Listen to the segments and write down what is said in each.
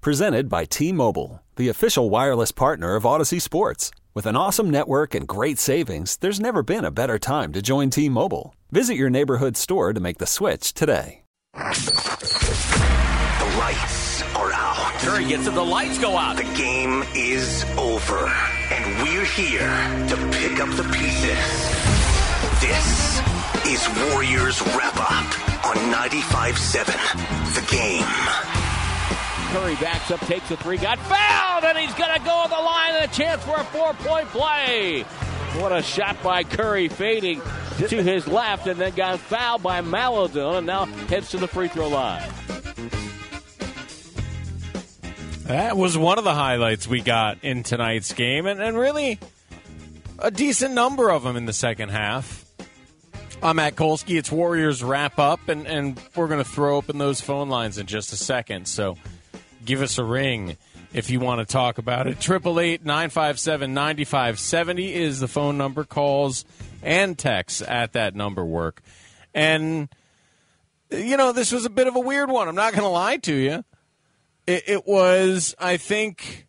Presented by T-Mobile, the official wireless partner of Odyssey Sports. With an awesome network and great savings, there's never been a better time to join T-Mobile. Visit your neighborhood store to make the switch today. The lights are out. Curry gets it. The lights go out. The game is over, and we're here to pick up the pieces. This is Warriors Wrap-Up on 95.7 The Game. Curry backs up, takes a three, got fouled, and he's going to go on the line and a chance for a four-point play. What a shot by Curry, fading to his left, and then got fouled by Maladon, and now heads to the free throw line. That was one of the highlights we got in tonight's game, and really a decent number of them in the second half. I'm Matt Kolsky. It's Warriors Wrap-Up, and we're going to throw open those phone lines in just a second, so give us a ring if you want to talk about it. 888-957-9570 is the phone number. Calls and texts at that number work. And, you know, this was a bit of a weird one. I'm not going to lie to you. It was, I think,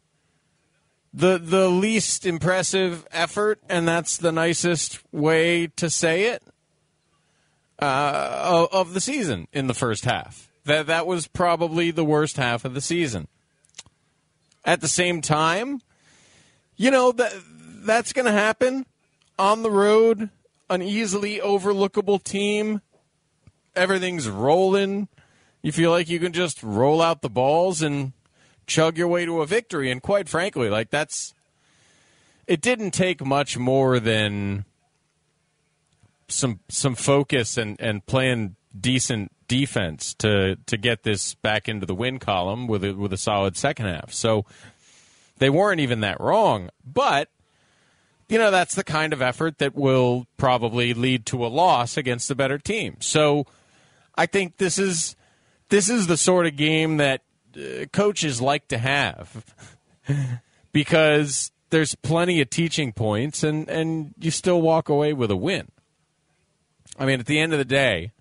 the least impressive effort, and that's the nicest way to say it, of the season in the first half. That was probably the worst half of the season. At the same time, you know, that's going to happen on the road, an easily overlookable team. Everything's rolling. You feel like you can just roll out the balls and chug your way to a victory. And quite frankly, like it didn't take much more than some focus and playing decent defense to get this back into the win column with a solid second half. So they weren't even that wrong. But, you know, that's the kind of effort that will probably lead to a loss against a better team. So I think this is the sort of game that coaches like to have because there's plenty of teaching points and you still walk away with a win. I mean, at the end of the day,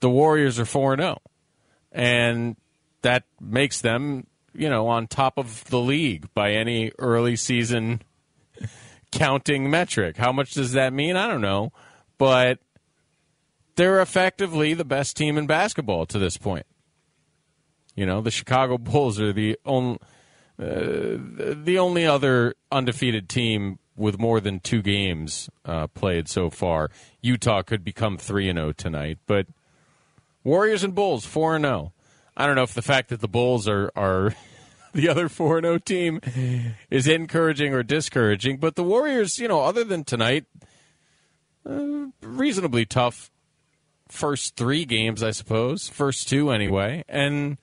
the Warriors are 4-0, and that makes them, you know, on top of the league by any early season counting metric. How much does that mean? I don't know, but they're effectively the best team in basketball to this point. You know, the Chicago Bulls are the only other undefeated team with more than two games played so far. Utah could become 3-0 tonight, but Warriors and Bulls, 4-0. I don't know if the fact that the Bulls are the other 4-0 team is encouraging or discouraging, but the Warriors, you know, other than tonight, reasonably tough first three games, I suppose. First two, anyway. And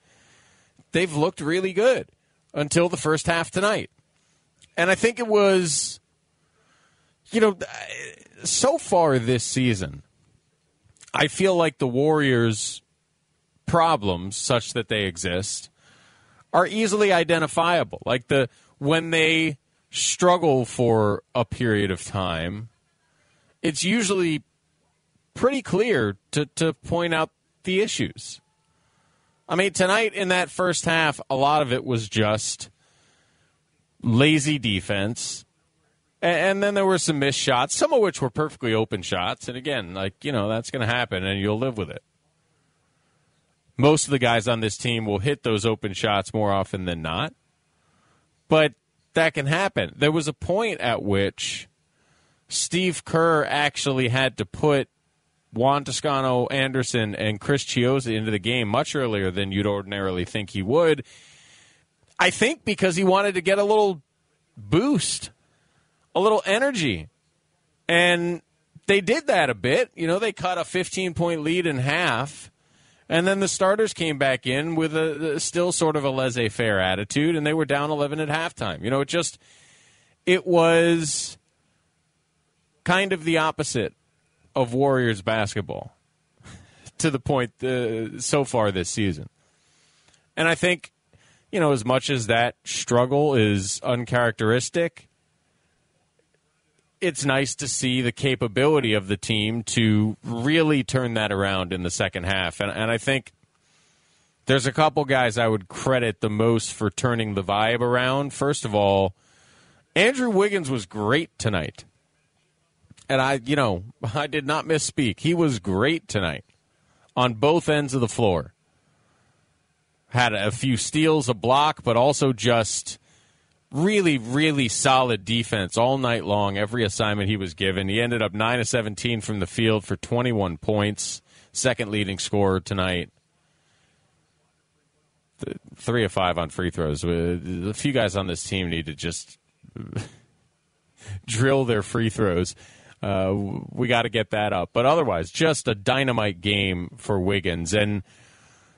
they've looked really good until the first half tonight. And I think it was, you know, so far this season, I feel like the Warriors' problems, such that they exist, are easily identifiable. Like when they struggle for a period of time, it's usually pretty clear to point out the issues. I mean, tonight in that first half, a lot of it was just lazy defense. And then there were some missed shots, some of which were perfectly open shots. And again, like, you know, that's going to happen, and you'll live with it. Most of the guys on this team will hit those open shots more often than not. But that can happen. There was a point at which Steve Kerr actually had to put Juan Toscano-Anderson and Chris Chiozza into the game much earlier than you'd ordinarily think he would. I think because he wanted to get a little boost, a little energy, and they did that a bit. You know, they cut a 15-point lead in half, And then the starters came back in with a still sort of a laissez-faire attitude, and they were down 11 at halftime. You know, it was kind of the opposite of Warriors basketball to the point so far this season. And I think, you know, as much as that struggle is uncharacteristic, it's nice to see the capability of the team to really turn that around in the second half. And I think there's a couple guys I would credit the most for turning the vibe around. First of all, Andrew Wiggins was great tonight. And I did not misspeak. He was great tonight on both ends of the floor. Had a few steals, a block, but also just really, really solid defense all night long, every assignment he was given. He ended up 9 of 17 from the field for 21 points, second leading scorer tonight. 3 of 5 on free throws. A few guys on this team need to just drill their free throws. We got to get that up. But otherwise, just a dynamite game for Wiggins. And,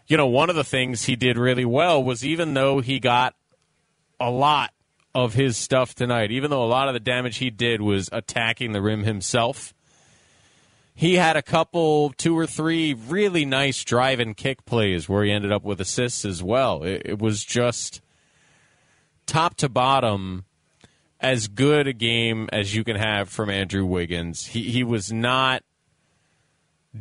you know, one of the things he did really well was even though he got a lot of his stuff tonight, even though a lot of the damage he did was attacking the rim himself, he had a couple, 2 or 3 really nice drive and kick plays where he ended up with assists as well. It was just top to bottom as good a game as you can have from Andrew Wiggins. He was not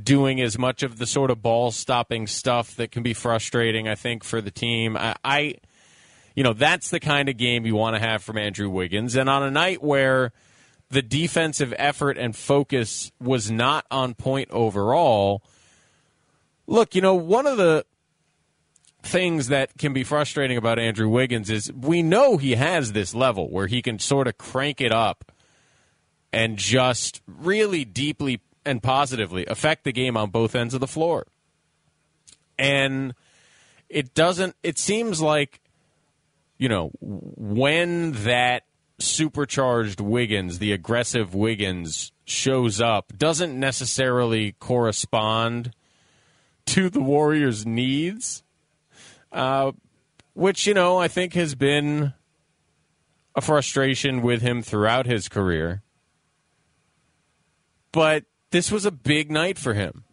doing as much of the sort of ball-stopping stuff that can be frustrating, I think, for the team. You know, that's the kind of game you want to have from Andrew Wiggins. And on a night where the defensive effort and focus was not on point overall, look, you know, one of the things that can be frustrating about Andrew Wiggins is we know he has this level where he can sort of crank it up and just really deeply and positively affect the game on both ends of the floor. And it seems like, you know, when that supercharged Wiggins, the aggressive Wiggins, shows up, doesn't necessarily correspond to the Warriors' needs, which, you know, I think has been a frustration with him throughout his career. But this was a big night for him,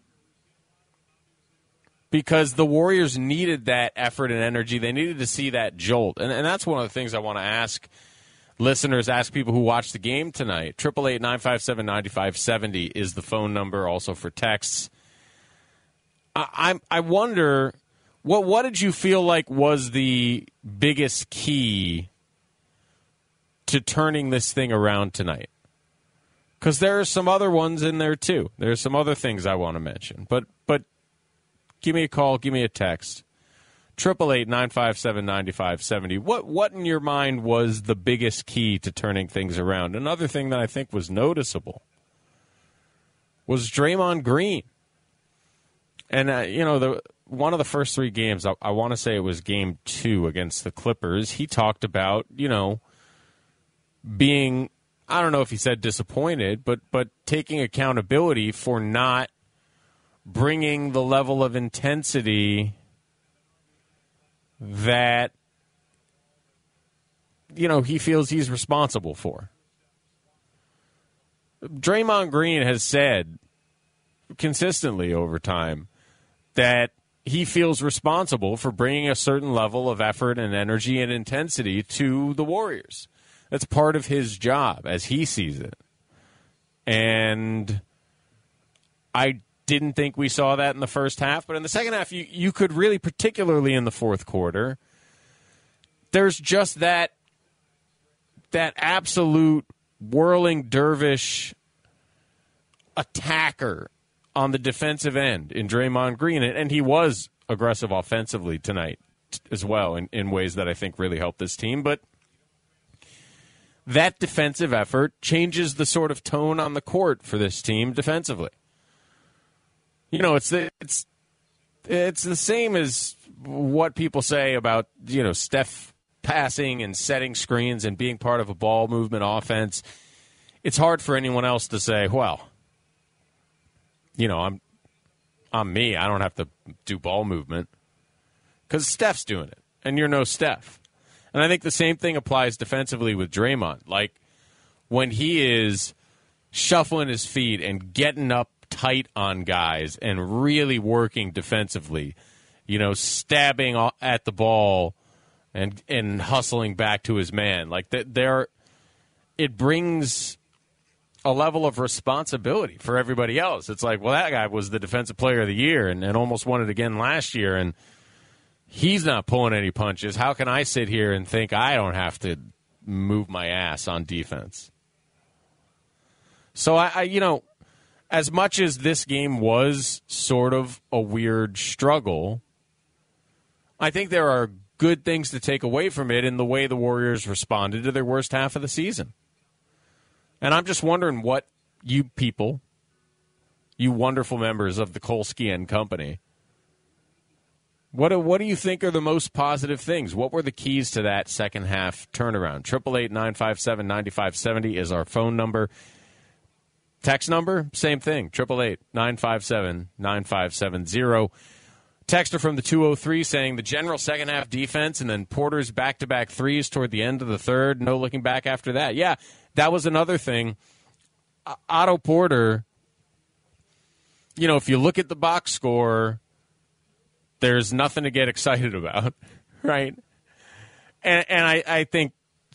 because the Warriors needed that effort and energy. They needed to see that jolt. And that's one of the things I want to ask listeners, ask people who watch the game tonight. 888-957-9570 is the phone number, also for texts. I wonder, what did you feel like was the biggest key to turning this thing around tonight? Because there are some other ones in there, too. There are some other things I want to mention. But give me a call. Give me a text. 888-957-9570. What in your mind was the biggest key to turning things around? Another thing that I think was noticeable was Draymond Green. And, you know, one of the first 3 games, I want to say it was game 2 against the Clippers, he talked about, you know, being, I don't know if he said disappointed, but taking accountability for not bringing the level of intensity that, you know, he feels he's responsible for. Draymond Green has said consistently over time that he feels responsible for bringing a certain level of effort and energy and intensity to the Warriors. That's part of his job as he sees it. And I didn't think we saw that in the first half, but in the second half, you could really, particularly in the fourth quarter, there's just that absolute whirling dervish attacker on the defensive end in Draymond Green, and he was aggressive offensively tonight as well in ways that I think really helped this team, but that defensive effort changes the sort of tone on the court for this team defensively. You know, it's the same as what people say about, you know, Steph passing and setting screens and being part of a ball movement offense. It's hard for anyone else to say, well, you know, I'm on me. I don't have to do ball movement because Steph's doing it, and you're no Steph. And I think the same thing applies defensively with Draymond. Like, when he is shuffling his feet and getting up tight on guys and really working defensively, you know, stabbing at the ball and hustling back to his man, like that, there, it brings a level of responsibility for everybody else. It's like, well, that guy was the defensive player of the year and almost won it again last year, and he's not pulling any punches. How can I sit here and think I don't have to move my ass on defense? So, I you know, as much as this game was sort of a weird struggle, I think there are good things to take away from it in the way the Warriors responded to their worst half of the season. And I'm just wondering what you people, you wonderful members of the Kolsky and Company, what do you think are the most positive things? What were the keys to that second half turnaround? 888-957-9570 is our phone number. Text number, same thing, 888-957-9570. Texter from the 203 saying the general second half defense and then Porter's back-to-back threes toward the end of the third, no looking back after that. Yeah, that was another thing. Otto Porter, you know, if you look at the box score, there's nothing to get excited about, right? And I think,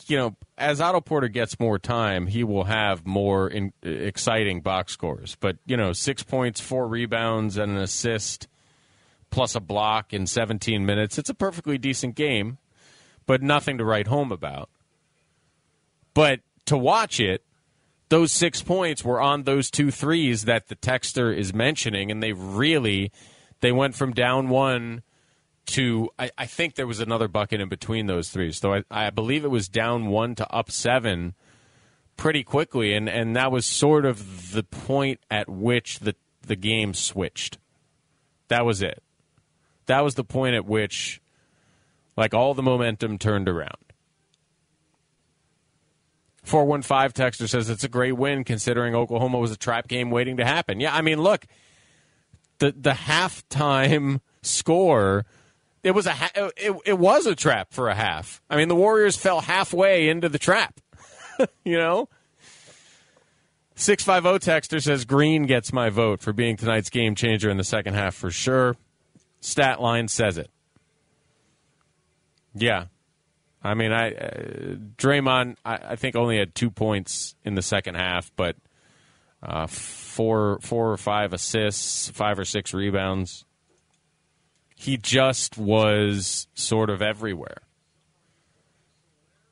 you know, as Otto Porter gets more time, he will have more exciting box scores. But, you know, 6 points, 4 rebounds, and an assist, plus a block in 17 minutes. It's a perfectly decent game, but nothing to write home about. But to watch it, those 6 points were on those 2 threes that the texter is mentioning, and they really... They went from down one to, I think there was another bucket in between those threes. So I believe it was down 1 to up 7 pretty quickly. And that was sort of the point at which the game switched. That was it. That was the point at which, like, all the momentum turned around. 415 texter says it's a great win considering Oklahoma was a trap game waiting to happen. Yeah, I mean, look. The halftime score, it was a trap for a half. I mean, the Warriors fell halfway into the trap, you know? 650 texter says Green gets my vote for being tonight's game changer in the second half for sure. Stat line says it. Yeah. I mean, Draymond, I think, only had 2 points in the second half, but... four or five assists, 5 or 6 rebounds. He just was sort of everywhere.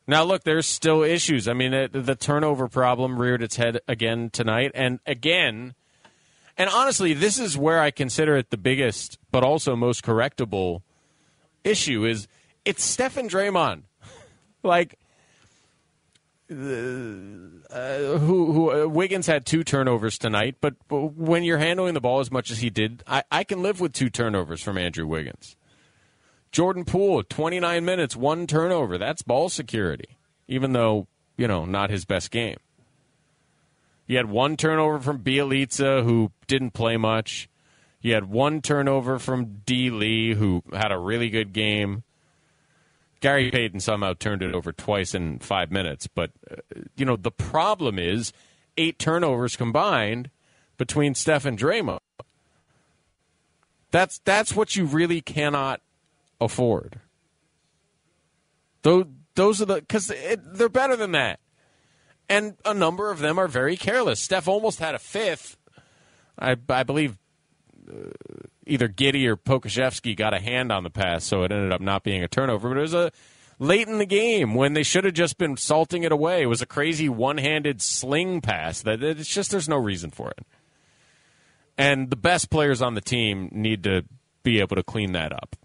Now, look, there's still issues. I mean, the turnover problem reared its head again tonight. And again, and honestly, this is where I consider it the biggest but also most correctable issue is it's Steph and Draymond. Like... Wiggins had 2 turnovers tonight, but when you're handling the ball as much as he did, I can live with 2 turnovers from Andrew Wiggins. Jordan Poole, 29 minutes, 1 turnover. That's ball security, even though, you know, not his best game. You had 1 turnover from Bjelica, who didn't play much. You had 1 turnover from D. Lee, who had a really good game. Gary Payton somehow turned it over twice in 5 minutes. But, you know, the problem is 8 turnovers combined between Steph and Draymond. That's what you really cannot afford. Those are the... Because they're better than that. And a number of them are very careless. Steph almost had a 5th. I believe... either Giddy or Pokashevsky got a hand on the pass, so it ended up not being a turnover. But it was late in the game when they should have just been salting it away. It was a crazy one-handed sling pass. It's just there's no reason for it. And the best players on the team need to be able to clean that up.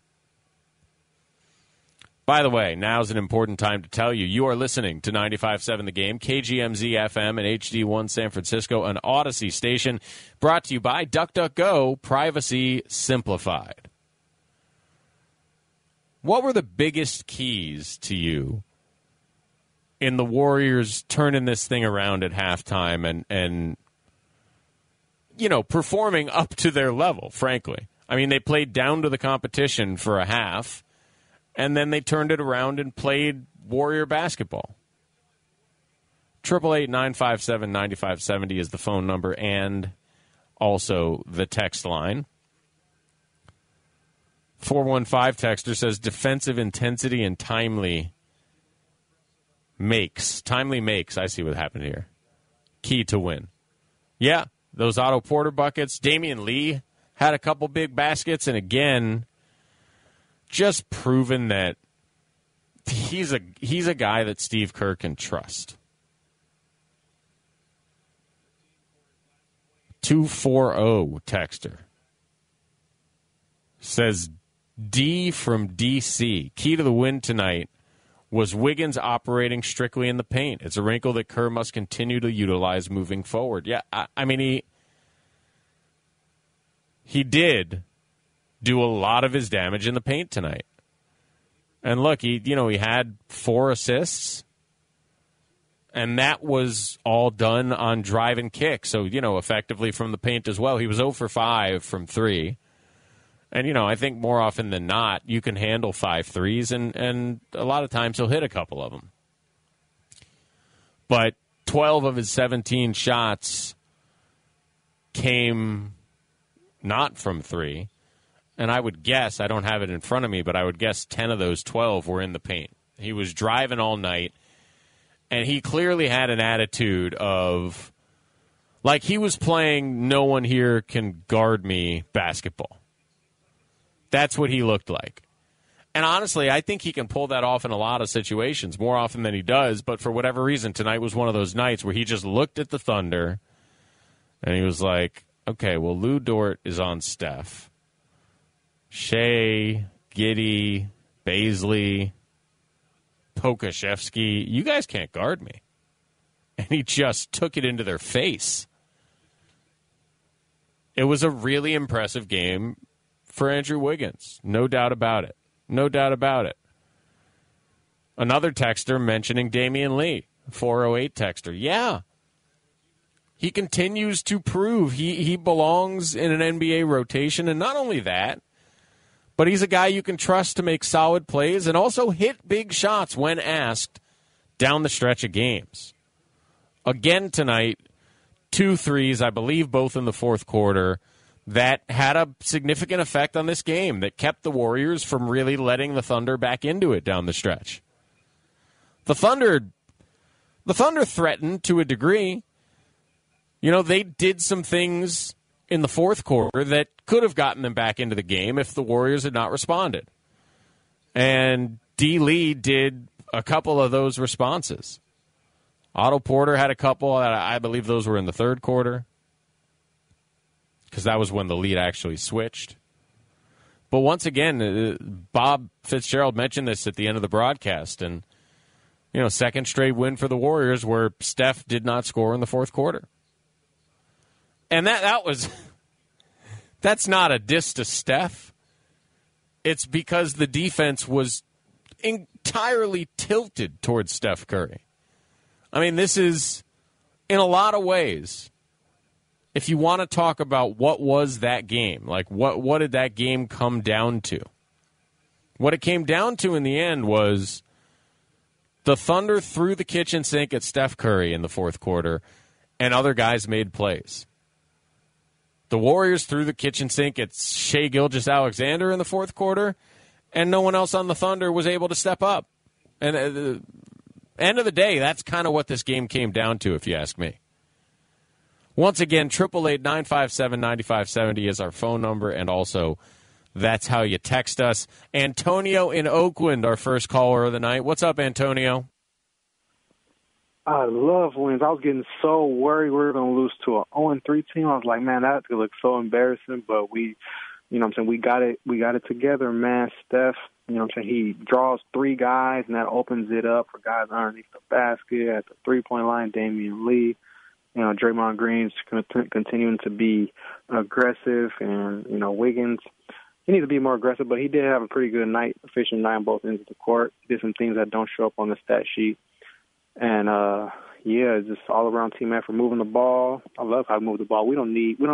By the way, now's an important time to tell you. You are listening to 95.7 The Game, KGMZ-FM and HD1 San Francisco, an Odyssey station, brought to you by DuckDuckGo, Privacy Simplified. What were the biggest keys to you in the Warriors turning this thing around at halftime and you know, performing up to their level, frankly. I mean, they played down to the competition for a half, and then they turned it around and played Warrior basketball. 888-957-9570 is the phone number and also the text line. 415 texter says defensive intensity and timely makes. Timely makes, I see what happened here. Key to win. Yeah, those Otto Porter buckets. Damian Lee had a couple big baskets, and again, just proven that he's a guy that Steve Kerr can trust. 240 texter says D from DC. Key to the win tonight was Wiggins operating strictly in the paint. It's a wrinkle that Kerr must continue to utilize moving forward. Yeah, I mean, he did do a lot of his damage in the paint tonight. And look, he had 4 assists. And that was all done on drive and kick. So, effectively from the paint as well. He was 0 for 5 from 3. And, I think more often than not, you can handle 5 threes, and a lot of times he'll hit a couple of them. But 12 of his 17 shots came not from 3. And I would guess, I don't have it in front of me, but I would guess 10 of those 12 were in the paint. He was driving all night, and he clearly had an attitude of, like, he was playing no one here can guard me basketball. That's what he looked like. And honestly, I think he can pull that off in a lot of situations, more often than he does. But for whatever reason, tonight was one of those nights where he just looked at the Thunder and he was like, okay, well, Lou Dort is on Steph. Shai, Giddy, Baisley, Pokashevsky, you guys can't guard me. And he just took it into their face. It was a really impressive game for Andrew Wiggins. No doubt about it. No doubt about it. Another texter mentioning Damian Lee. 408 texter. Yeah. He continues to prove he belongs in an NBA rotation. And not only that, but he's a guy you can trust to make solid plays and also hit big shots when asked down the stretch of games. Again tonight, 2 threes, I believe both in the fourth quarter, that had a significant effect on this game that kept the Warriors from really letting the Thunder back into it down the stretch. The Thunder threatened to a degree. They did some things in the fourth quarter that could have gotten them back into the game if the Warriors had not responded. And D. Lee did a couple of those responses. Otto Porter had a couple. I believe those were in the third quarter, because that was when the lead actually switched. But once again, Bob Fitzgerald mentioned this at the end of the broadcast, and, second straight win for the Warriors where Steph did not score in the fourth quarter. And that's not a diss to Steph. It's because the defense was entirely tilted towards Steph Curry. I mean, this is, in a lot of ways, if you want to talk about what was that game, like what did that game come down to? What it came down to in the end was the Thunder threw the kitchen sink at Steph Curry in the fourth quarter, and other guys made plays. The Warriors threw the kitchen sink at Shai Gilgeous-Alexander in the fourth quarter, and no one else on the Thunder was able to step up. And at the end of the day, that's kind of what this game came down to, if you ask me. Once again, 888-957-9570 is our phone number, and also that's how you text us. Antonio in Oakland, our first caller of the night. What's up, Antonio? I love wins. I was getting so worried we were going to lose to an 0-3 team. I was like, man, that could look so embarrassing, but we, we got it together, man. Steph, he draws 3 guys, and that opens it up for guys underneath the basket, at the three-point line, Damian Lee. Draymond Green's continuing to be aggressive, and, Wiggins, he needs to be more aggressive, but he did have a pretty good night, efficient night on both ends of the court. Did some things that don't show up on the stat sheet. And, yeah, just all-around team effort, moving the ball. I love how I move the ball. We don't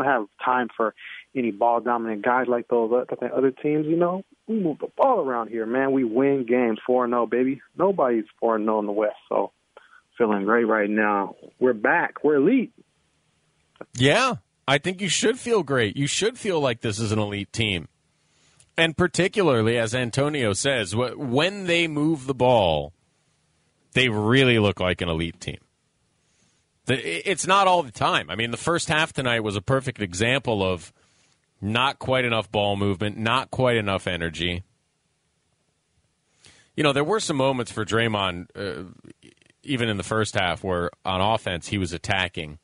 have time for any ball-dominant guys like those other teams. You know, we move the ball around here, man. We win games 4-0, baby. Nobody's 4-0 in the West, so feeling great right now. We're back. We're elite. Yeah, I think you should feel great. You should feel like this is an elite team. And particularly, as Antonio says, when they move the ball, they really look like an elite team. It's not all the time. I mean, the first half tonight was a perfect example of not quite enough ball movement, not quite enough energy. You know, there were some moments for Draymond, even in the first half, where on offense he was attacking.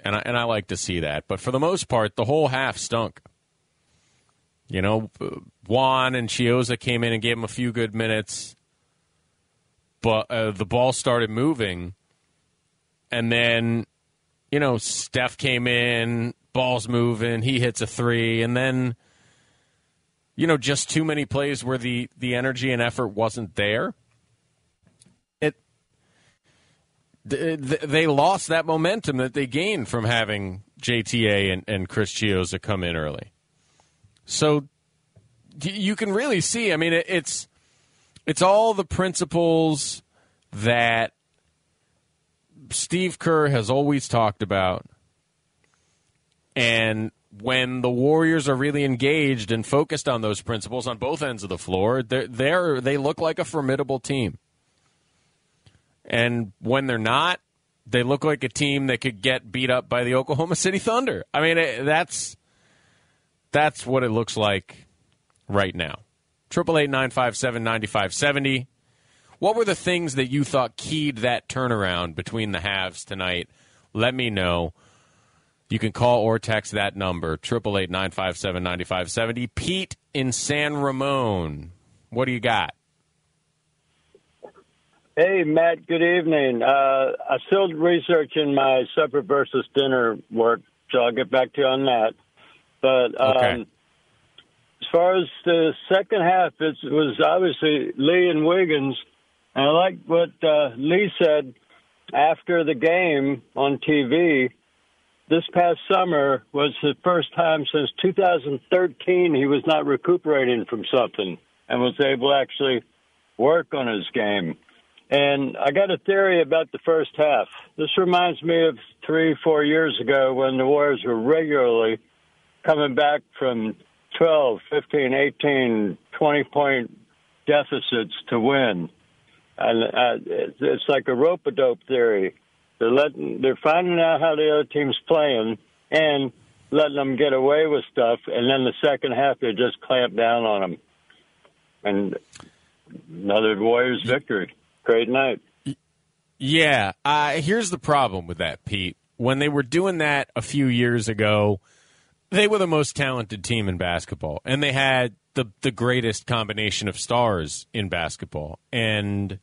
And I like to see that. But for the most part, the whole half stunk. You know, Juan and Chiozza came in and gave him a few good minutes. But the ball started moving. And then, you know, Steph came in, ball's moving, he hits a three. And then, you know, just too many plays where the energy and effort wasn't there. They lost that momentum that they gained from having JTA and Chris Chiozza come in early. So you can really see, I mean, it's all the principles that Steve Kerr has always talked about. And when the Warriors are really engaged and focused on those principles on both ends of the floor, they look like a formidable team. And when they're not, they look like a team that could get beat up by the Oklahoma City Thunder. I mean, that's what it looks like right now. 888-957-9570. What were the things that you thought keyed that turnaround between the halves tonight? Let me know. You can call or text that number, 888-957-9570. Pete in San Ramon, what do you got? Hey, Matt, good evening. I'm still researching my supper versus dinner work, so I'll get back to you on that. But okay. As far as the second half, it was obviously Lee and Wiggins. And I like what Lee said after the game on TV. This past summer was the first time since 2013 he was not recuperating from something and was able to actually work on his game. And I got a theory about the first half. This reminds me of 3-4 years ago when the Warriors were regularly coming back from 12, 15, 18, 20-point deficits to win. And it's like a rope-a-dope theory. They're finding out how the other team's playing and letting them get away with stuff. And then the second half, they just clamp down on them. And another Warriors victory. Great night. Yeah. Here's the problem with that, Pete. When they were doing that a few years ago, they were the most talented team in basketball, and they had the greatest combination of stars in basketball. And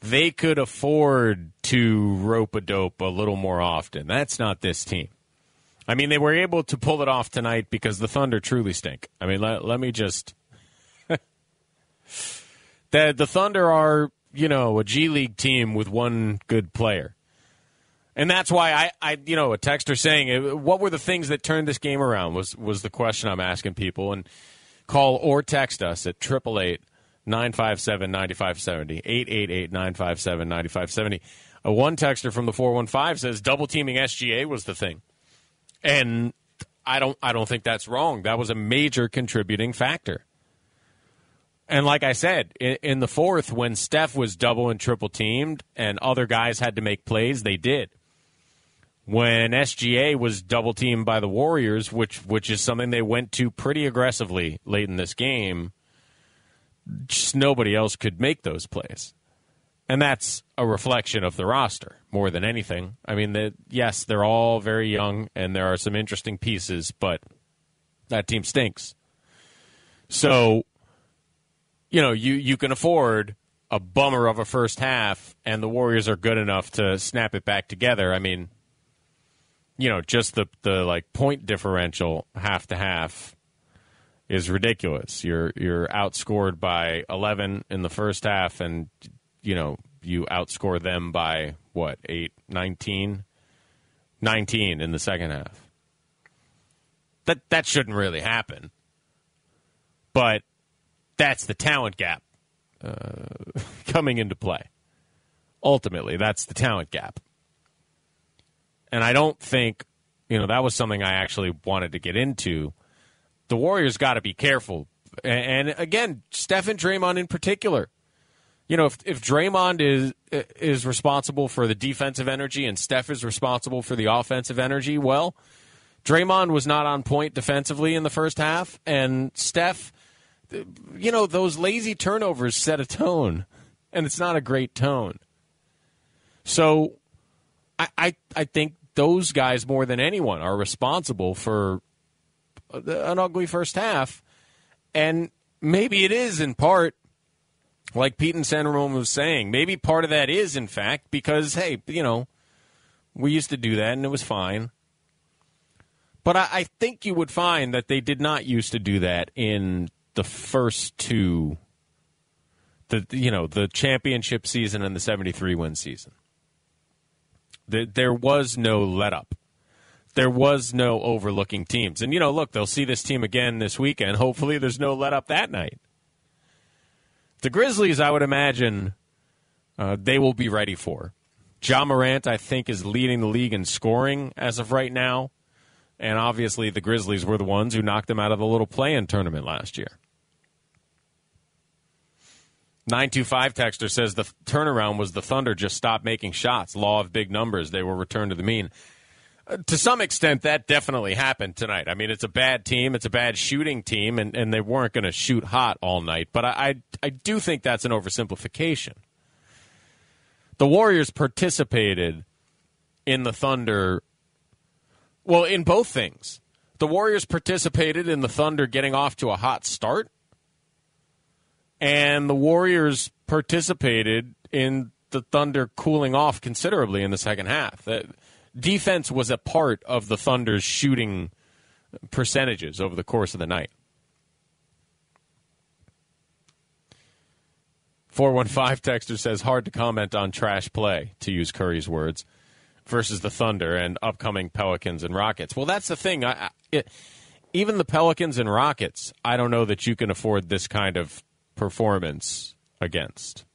they could afford to rope-a-dope a little more often. That's not this team. I mean, they were able to pull it off tonight because the Thunder truly stink. I mean, let me just... the Thunder are... you know, a G League team with one good player. And that's why I you know, a texter saying, what were the things that turned this game around was the question I'm asking people. And call or text us at 888-957-9570, 888-957-9570. One texter from the 415 says double-teaming SGA was the thing. And I don't think that's wrong. That was a major contributing factor. And like I said, in the fourth, when Steph was double and triple teamed and other guys had to make plays, they did. When SGA was double teamed by the Warriors, which is something they went to pretty aggressively late in this game, just nobody else could make those plays. And that's a reflection of the roster more than anything. I mean, yes, they're all very young and there are some interesting pieces, but that team stinks. So... you know, you can afford a bummer of a first half, and the Warriors are good enough to snap it back together. I mean, you know, just the point differential half to half is ridiculous. You're outscored by 11 in the first half, and you know you outscore them by what, 8, 19? 19 in the second half. That shouldn't really happen. But that's the talent gap coming into play. Ultimately, that's the talent gap. And I don't think, you know, that was something I actually wanted to get into. The Warriors got to be careful. And again, Steph and Draymond in particular. You know, if Draymond is responsible for the defensive energy and Steph is responsible for the offensive energy, well, Draymond was not on point defensively in the first half, and Steph, you know, those lazy turnovers set a tone, and it's not a great tone. So I think those guys more than anyone are responsible for an ugly first half, and maybe it is in part, like Pete and San Ramon was saying, maybe part of that is, in fact, because, hey, you know, we used to do that and it was fine. But I think you would find that they did not used to do that in the first two, the championship season and the 73-win season. There was no let-up. There was no overlooking teams. And, you know, look, they'll see this team again this weekend. Hopefully there's no let-up that night. The Grizzlies, I would imagine, they will be ready for. Ja Morant, I think, is leading the league in scoring as of right now. And obviously the Grizzlies were the ones who knocked them out of the little play-in tournament last year. 925 texter says the turnaround was the Thunder just stopped making shots. Law of big numbers. They were returned to the mean. To some extent, that definitely happened tonight. I mean, it's a bad team. It's a bad shooting team, and they weren't going to shoot hot all night. But I do think that's an oversimplification. The Warriors participated in the Thunder. Well, in both things. The Warriors participated in the Thunder getting off to a hot start, and the Warriors participated in the Thunder cooling off considerably in the second half. That defense was a part of the Thunder's shooting percentages over the course of the night. 415 texter says, hard to comment on trash play, to use Curry's words, versus the Thunder and upcoming Pelicans and Rockets. Well, that's the thing. Even the Pelicans and Rockets, I don't know that you can afford this kind of performance against.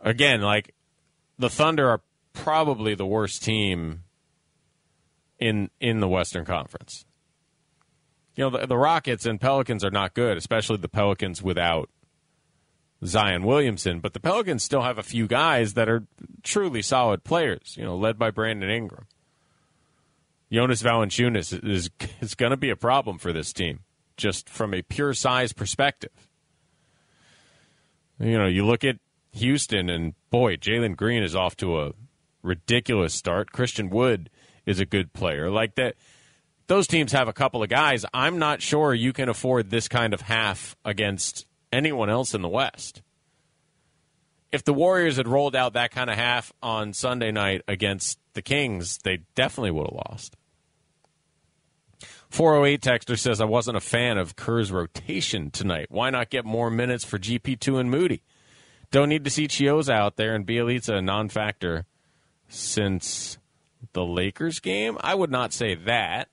Again, like, the Thunder are probably the worst team in the Western Conference. You know, the Rockets and Pelicans are not good, especially the Pelicans without Zion Williamson, but the Pelicans still have a few guys that are truly solid players, you know, led by Brandon Ingram. Jonas Valanciunas is going to be a problem for this team, just from a pure size perspective. You know, you look at Houston, and boy, Jalen Green is off to a ridiculous start. Christian Wood is a good player. Like that, those teams have a couple of guys. I'm not sure you can afford this kind of half against anyone else in the West. If the Warriors had rolled out that kind of half on Sunday night against the Kings, they definitely would have lost. 408 texter says, I wasn't a fan of Kerr's rotation tonight. Why not get more minutes for GP2 and Moody? Don't need to see Chiozza out there, and Bjelica a non-factor since the Lakers game. I would not say that.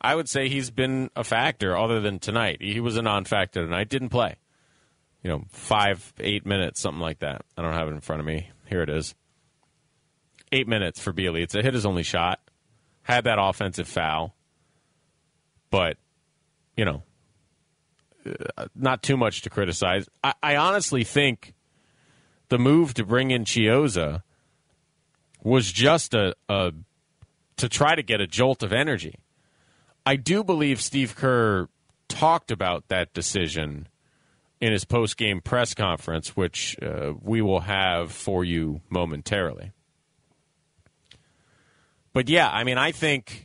I would say he's been a factor other than tonight. He was a non-factor tonight. Didn't play. You know, 5-8 minutes, something like that. I don't have it in front of me. Here it is. 8 minutes for Bjelica. Hit his only shot. Had that offensive foul. But, you know, not too much to criticize. I honestly think the move to bring in Chiozza was just a to try to get a jolt of energy. I do believe Steve Kerr talked about that decision in his post-game press conference, which we will have for you momentarily. But yeah, I mean, I think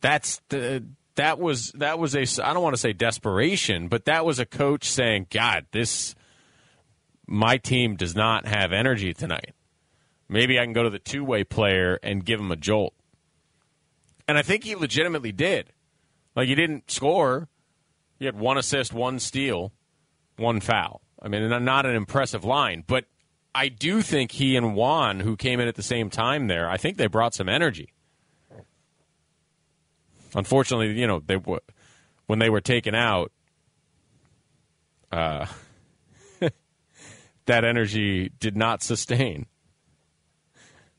that was I don't want to say desperation, but that was a coach saying, "God, my team does not have energy tonight. Maybe I can go to the two-way player and give him a jolt." And I think he legitimately did. Like, he didn't score. He had 1 assist, 1 steal, 1 foul. I mean, not an impressive line. But I do think he and Juan, who came in at the same time there, I think they brought some energy. Unfortunately, you know, they when they were taken out, that energy did not sustain.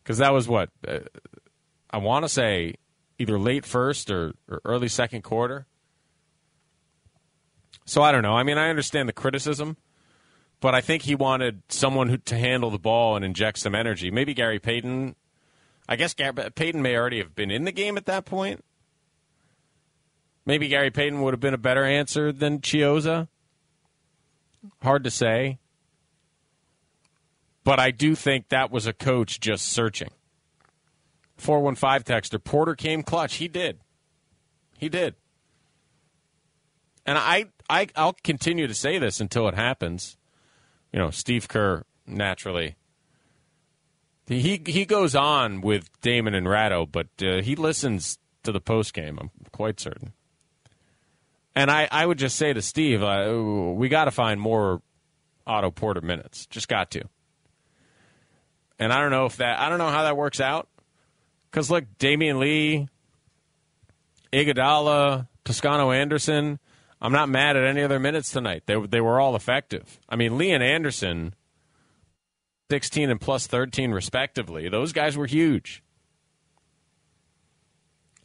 Because that was what, I want to say either late first or early second quarter. So I don't know. I mean, I understand the criticism, but I think he wanted someone to handle the ball and inject some energy. Maybe Gary Payton. I guess Payton may already have been in the game at that point. Maybe Gary Payton would have been a better answer than Chiozza. Hard to say. But I do think that was a coach just searching. 415 texter, Porter came clutch. He did. He did. And I'll continue to say this until it happens. You know, Steve Kerr, naturally. He goes on with Damon and Ratto, but he listens to the postgame, I'm quite certain. And I would just say to Steve, we got to find more Otto Porter minutes. Just got to. And I don't know if that, I don't know how that works out. Because, look, Damian Lee, Iguodala, Toscano-Anderson, I'm not mad at any of their minutes tonight. They were all effective. I mean, Lee and Anderson, 16 and plus 13 respectively. Those guys were huge.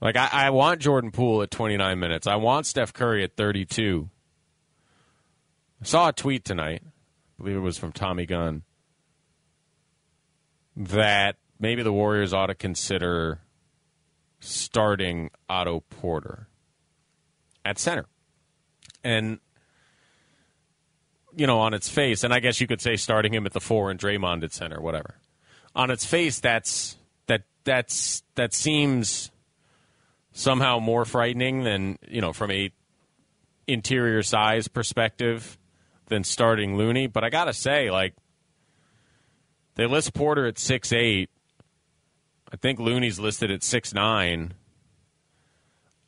Like, I want Jordan Poole at 29 minutes. I want Steph Curry at 32. I saw a tweet tonight, I believe it was from Tommy Gunn, that maybe the Warriors ought to consider starting Otto Porter at center. And, you know, on its face, and I guess you could say starting him at the four and Draymond at center, whatever. On its face, that seems somehow more frightening than, you know, from a interior size perspective than starting Looney. But I got to say, like, they list Porter at 6'8". I think Looney's listed at 6'9".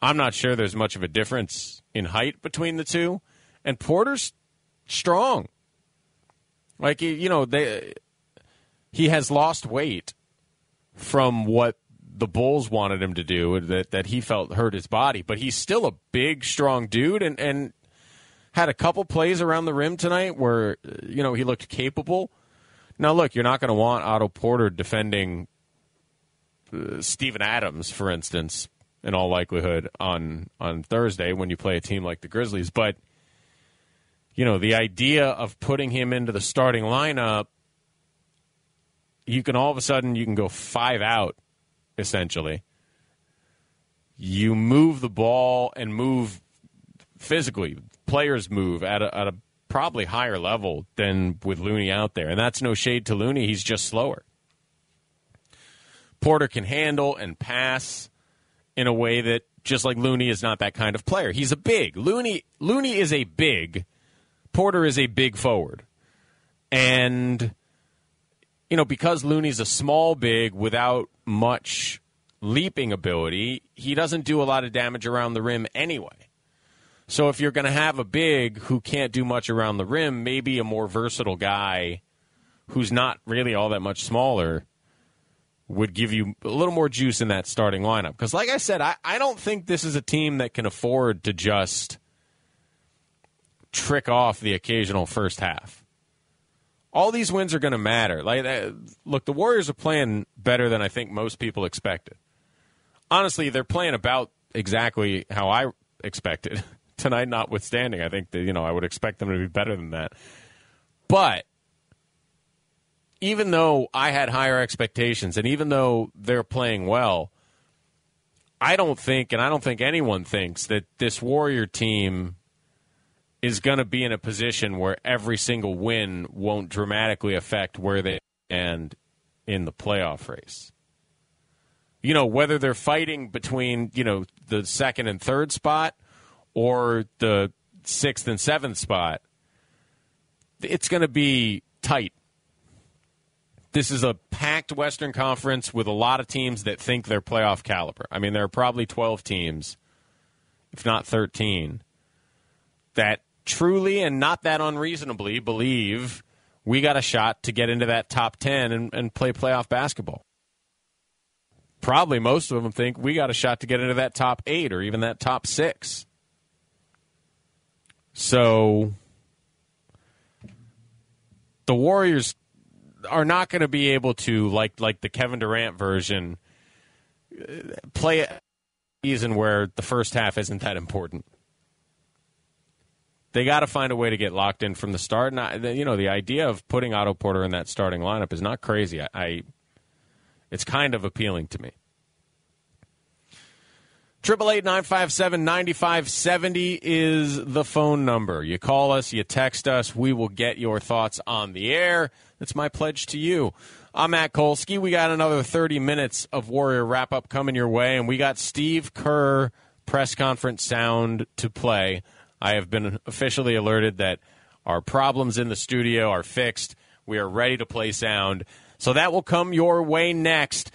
I'm not sure there's much of a difference in height between the two. And Porter's strong. Like, you know, he has lost weight from what the Bulls wanted him to do, that he felt hurt his body. But he's still a big, strong dude and had a couple plays around the rim tonight where, you know, he looked capable. Now, look, you're not going to want Otto Porter defending Steven Adams, for instance, in all likelihood on Thursday when you play a team like the Grizzlies. But, you know, the idea of putting him into the starting lineup, you can all of a sudden you can go five out, essentially. You move the ball and move physically. Players move at a probably higher level than with Looney out there. And that's no shade to Looney. He's just slower. Porter can handle and pass in a way that, just like Looney, is not that kind of player. He's a big. Looney is a big. Porter is a big forward. And, you know, because Looney's a small big without much leaping ability, he doesn't do a lot of damage around the rim anyway. So if you're going to have a big who can't do much around the rim, maybe a more versatile guy who's not really all that much smaller would give you a little more juice in that starting lineup. Because like I said, I don't think this is a team that can afford to just trick off the occasional first half. All these wins are going to matter. Like, look, the Warriors are playing better than I think most people expected. Honestly, they're playing about exactly how I expected tonight, notwithstanding. I think that, you know, I would expect them to be better than that. But even though I had higher expectations and even though they're playing well, I don't think, and I don't think anyone thinks, that this Warrior team is going to be in a position where every single win won't dramatically affect where they end in the playoff race. You know, whether they're fighting between, you know, the second and third spot or the sixth and seventh spot, it's going to be tight. This is a packed Western Conference with a lot of teams that think they're playoff caliber. I mean, there are probably 12 teams, if not 13, that truly and not that unreasonably believe we got a shot to get into that top 10 and play playoff basketball. Probably most of them think we got a shot to get into that top 8 or even that top 6. So the Warriors are not going to be able to, like the Kevin Durant version, play a season where the first half isn't that important. They got to find a way to get locked in from the start. And the idea of putting Otto Porter in that starting lineup is not crazy. It's kind of appealing to me. 888-957-9570 is the phone number. You call us, you text us, we will get your thoughts on the air. That's my pledge to you. I'm Matt Kolsky. We got another 30 minutes of Warrior Wrap-Up coming your way, and we got Steve Kerr press conference sound to play. I have been officially alerted that our problems in the studio are fixed. We are ready to play sound. So that will come your way next.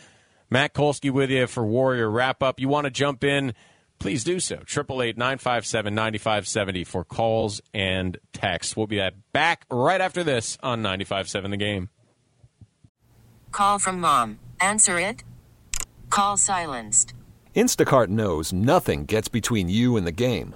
Matt Kolsky with you for Warrior Wrap-Up. You want to jump in, please do so. 888-957-9570 for calls and texts. We'll be back right after this on 95.7 The Game. Call from mom. Answer it. Call silenced. Instacart knows nothing gets between you and the game.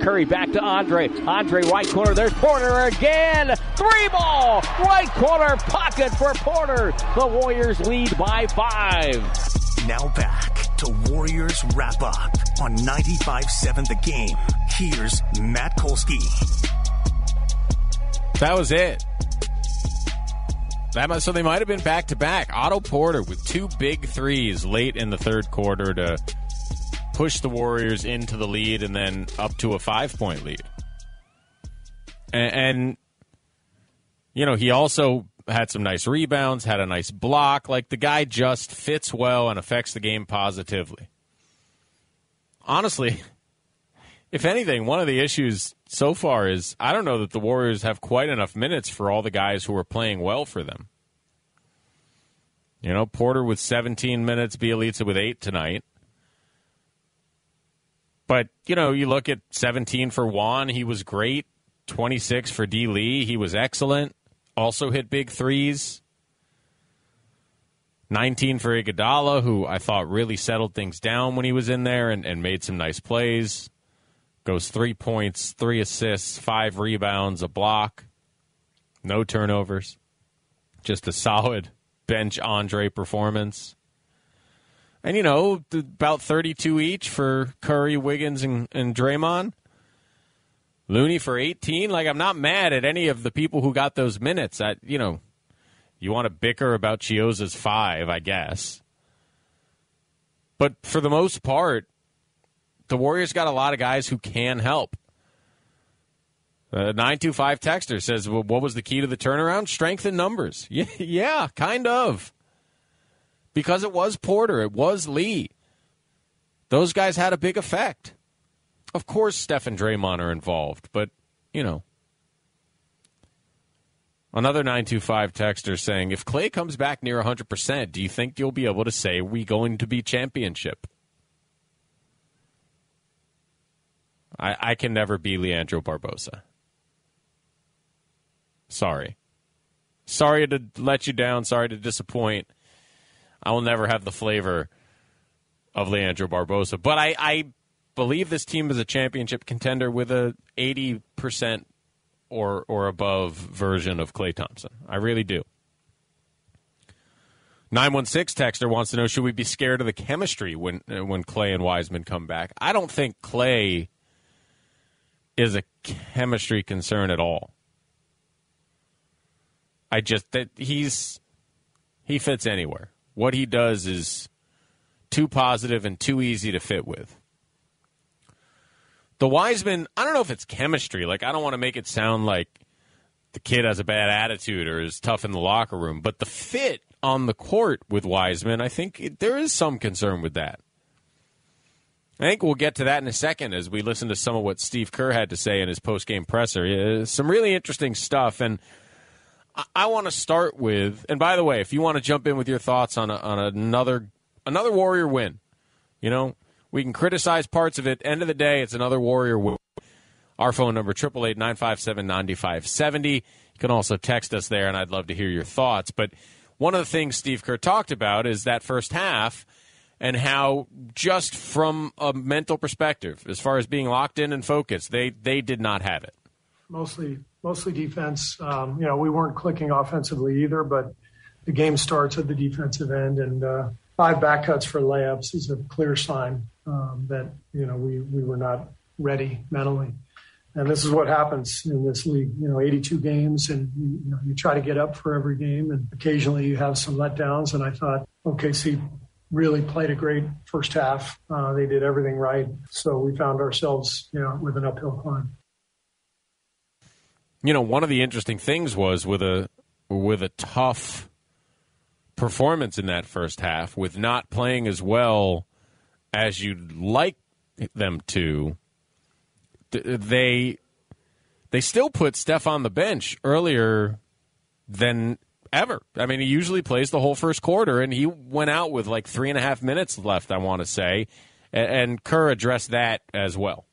Curry back to Andre. Andre, right corner. There's Porter again. 3 ball. Right corner pocket for Porter. The Warriors lead by 5. Now back to Warriors Wrap-Up on 95.7 The Game. Here's Matt Kolsky. That was it. So they might have been back-to-back. Otto Porter with 2 big threes late in the third quarter to push the Warriors into the lead and then up to a 5-point lead. And, you know, he also had some nice rebounds, had a nice block. Like, the guy just fits well and affects the game positively. Honestly, if anything, one of the issues so far is I don't know that the Warriors have quite enough minutes for all the guys who are playing well for them. You know, Porter with 17 minutes, Bjelica with 8 tonight. But, you know, you look at 17 for Juan. He was great. 26 for D. Lee. He was excellent. Also hit big threes. 19 for Iguodala, who I thought really settled things down when he was in there and made some nice plays. Goes 3 points, 3 assists, 5 rebounds, a block. No turnovers. Just a solid bench Andre performance. And, you know, about 32 each for Curry, Wiggins, and Draymond. Looney for 18. Like, I'm not mad at any of the people who got those minutes. You want to bicker about Chiozza's 5, I guess. But for the most part, the Warriors got a lot of guys who can help. 925 texter says, well, what was the key to the turnaround? Strength in numbers. Yeah, kind of. Because it was Porter, it was Lee. Those guys had a big effect. Of course, Steph and Draymond are involved, but, you know. Another 925 texter saying, if Klay comes back near 100%, do you think you'll be able to say we going to be championship? I can never be Leandro Barbosa. Sorry. Sorry to let you down. Sorry to disappoint. I will never have the flavor of Leandro Barbosa. But I believe this team is a championship contender with a 80% or above version of Klay Thompson. I really do. 916 texter wants to know, should we be scared of the chemistry when Klay and Wiseman come back? I don't think Klay is a chemistry concern at all. I just that he fits anywhere. What he does is too positive and too easy to fit with. The Wiseman, I don't know if it's chemistry. Like, I don't want to make it sound like the kid has a bad attitude or is tough in the locker room, but the fit on the court with Wiseman, I think there is some concern with that. I think we'll get to that in a second as we listen to some of what Steve Kerr had to say in his post-game presser. Some really interesting stuff, and I want to start with, and by the way, if you want to jump in with your thoughts on another Warrior win, you know, we can criticize parts of it. End of the day, it's another Warrior win. Our phone number, 888-957-9570. You can also text us there, and I'd love to hear your thoughts. But one of the things Steve Kerr talked about is that first half and how just from a mental perspective, as far as being locked in and focused, they did not have it. Mostly defense. You know, we weren't clicking offensively either, but the game starts at the defensive end, and 5 back cuts for layups is a clear sign that, you know, we were not ready mentally. And this is what happens in this league, you know, 82 games, and you try to get up for every game, and occasionally you have some letdowns. And I thought, OKC really played a great first half. They did everything right. So we found ourselves, you know, with an uphill climb. You know, one of the interesting things was with a tough performance in that first half, with not playing as well as you'd like them to, they still put Steph on the bench earlier than ever. I mean, he usually plays the whole first quarter, and he went out with like 3.5 minutes left, I want to say, and Kerr addressed that as well.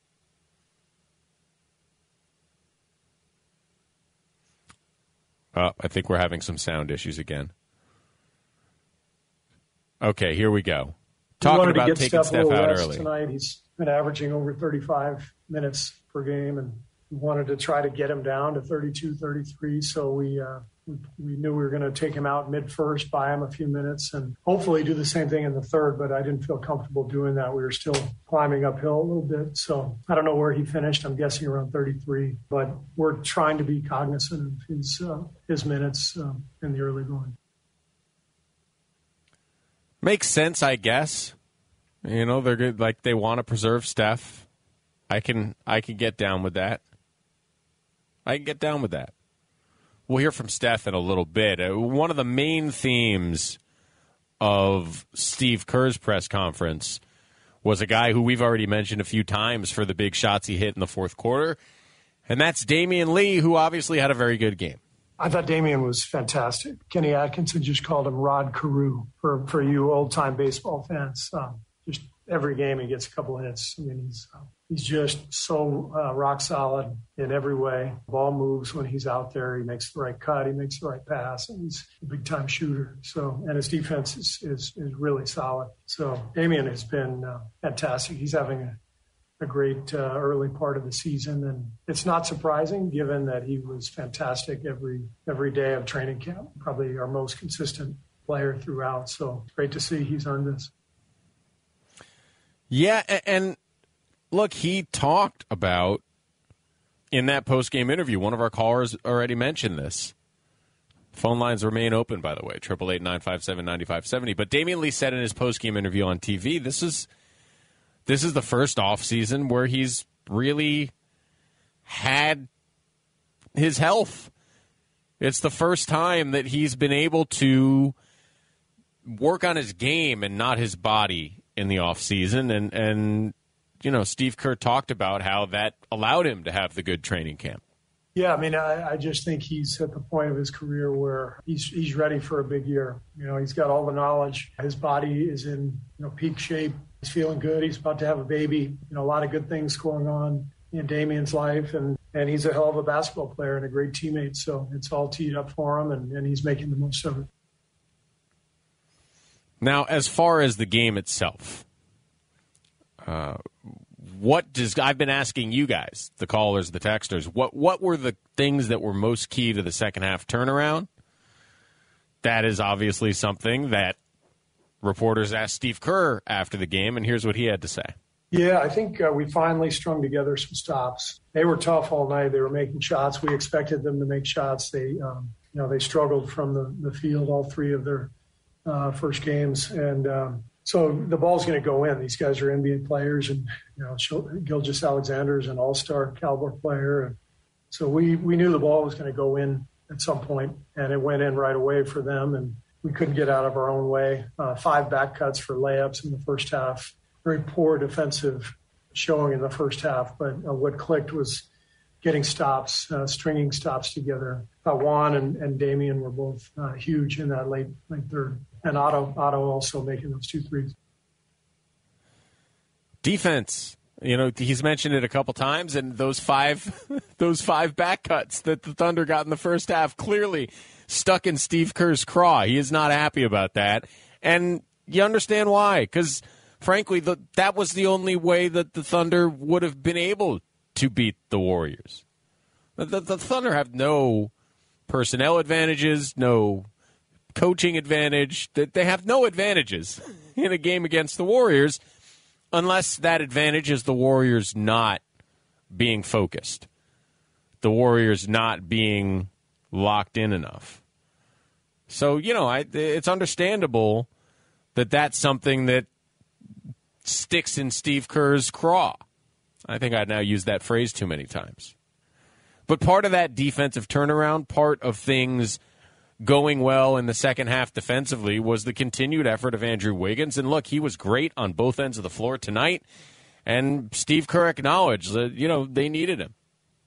I think we're having some sound issues again. Okay, here we go. Talking about taking Steph out early. Tonight, he's been averaging over 35 minutes per game, and we wanted to try to get him down to 32, 33. So we knew we were going to take him out mid-first, buy him a few minutes, and hopefully do the same thing in the third, but I didn't feel comfortable doing that. We were still climbing uphill a little bit. So I don't know where he finished. I'm guessing around 33, but we're trying to be cognizant of his minutes in the early going. Makes sense, I guess. You know, they're good, like they want to preserve Steph. I can get down with that. We'll hear from Steph in a little bit. One of the main themes of Steve Kerr's press conference was a guy who we've already mentioned a few times for the big shots he hit in the fourth quarter, and that's Damian Lee, who obviously had a very good game. I thought Damian was fantastic. Kenny Atkinson just called him Rod Carew for you old-time baseball fans. Just every game he gets a couple of hits. I mean, he's just so rock solid in every way. Ball moves when he's out there. He makes the right cut. He makes the right pass. And he's a big-time shooter. So, and his defense is really solid. So Damian has been fantastic. He's having a great early part of the season, and it's not surprising given that he was fantastic every day of training camp, probably our most consistent player throughout. So great to see he's earned this. Yeah, and look, he talked about in that post-game interview, one of our callers already mentioned this. Phone lines remain open, by the way, 888-957-9570. But Damian Lee said in his post-game interview on TV, This is the first offseason where he's really had his health. It's the first time that he's been able to work on his game and not his body in the offseason. And you know, Steve Kerr talked about how that allowed him to have the good training camp. Yeah, I mean, I just think he's at the point of his career where he's ready for a big year. You know, he's got all the knowledge. His body is in, you know, peak shape. He's feeling good. He's about to have a baby. You know, a lot of good things going on in Damian's life, and he's a hell of a basketball player and a great teammate. So it's all teed up for him, and he's making the most of it. Now, as far as the game itself, what does – I've been asking you guys, the callers, the texters, what were the things that were most key to the second-half turnaround? That is obviously something that reporters asked Steve Kerr after the game, and here's what he had to say. Yeah, I think we finally strung together some stops. They were tough all night. They were making shots. We expected them to make shots. They, they struggled from the field all three of their first games, and so the ball's going to go in. These guys are NBA players, and Gilgeous-Alexander is an all-star caliber player, and so we knew the ball was going to go in at some point, and it went in right away for them, and we couldn't get out of our own way. 5 back cuts for layups in the first half. Very poor defensive showing in the first half, but what clicked was getting stops, stringing stops together. Juan and Damian were both huge in that late third, and Otto also making those 2 threes. Defense, he's mentioned it a couple times, and those five back cuts that the Thunder got in the first half clearly stuck in Steve Kerr's craw. He is not happy about that, and you understand why, because frankly, that was the only way that the Thunder would have been able to beat the Warriors. The Thunder have no personnel advantages, no coaching advantage. They have no advantages in a game against the Warriors unless that advantage is the Warriors not being focused, the Warriors not being locked in enough. So, it's understandable that that's something that sticks in Steve Kerr's craw. I think I'd now used that phrase too many times. But part of that defensive turnaround, part of things going well in the second half defensively, was the continued effort of Andrew Wiggins. And look, he was great on both ends of the floor tonight. And Steve Kerr acknowledged that, they needed him.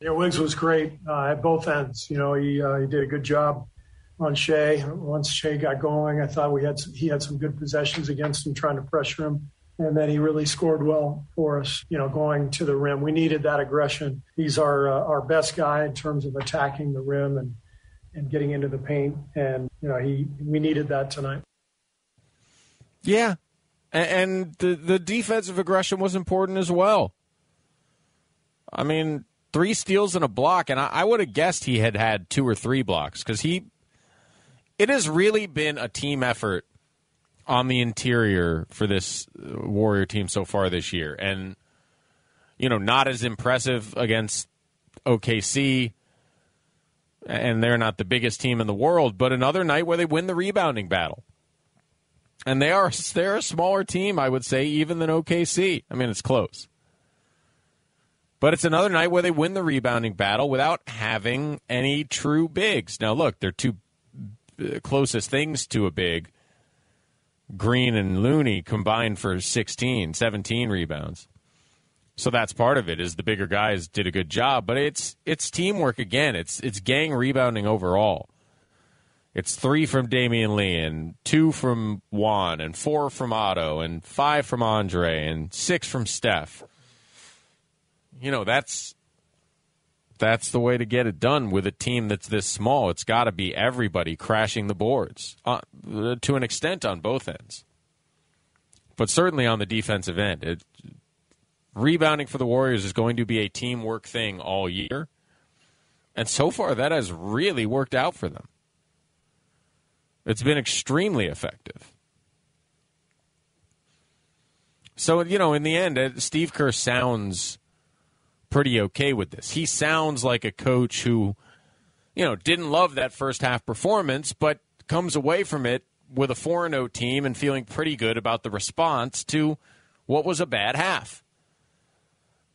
Yeah, Wiggs was great at both ends. He did a good job on Shai. Once Shai got going, I thought he had some good possessions against him, trying to pressure him. And then he really scored well for us, going to the rim. We needed that aggression. He's our best guy in terms of attacking the rim and getting into the paint. And, we needed that tonight. Yeah. And the defensive aggression was important as well. I mean, 3 steals and a block. And I would have guessed he had 2 or 3 blocks because it has really been a team effort on the interior for this Warrior team so far this year. And, not as impressive against OKC, and they're not the biggest team in the world, but another night where they win the rebounding battle. And they're a smaller team, I would say, even than OKC. I mean, it's close. But it's another night where they win the rebounding battle without having any true bigs. Now, look, they're 2 closest things to a big. Green and Looney combined for 17 rebounds. So that's part of it, is the bigger guys did a good job. But it's teamwork again. It's gang rebounding overall. It's 3 from Damian Lee and 2 from Juan and 4 from Otto and 5 from Andre and 6 from Steph. That's the way to get it done with a team that's this small. It's got to be everybody crashing the boards to an extent on both ends. But certainly on the defensive end. Rebounding for the Warriors is going to be a teamwork thing all year. And so far that has really worked out for them. It's been extremely effective. So, in the end, Steve Kerr sounds pretty okay with this. He sounds like a coach who, didn't love that first half performance, but comes away from it with a 4-0 team and feeling pretty good about the response to what was a bad half.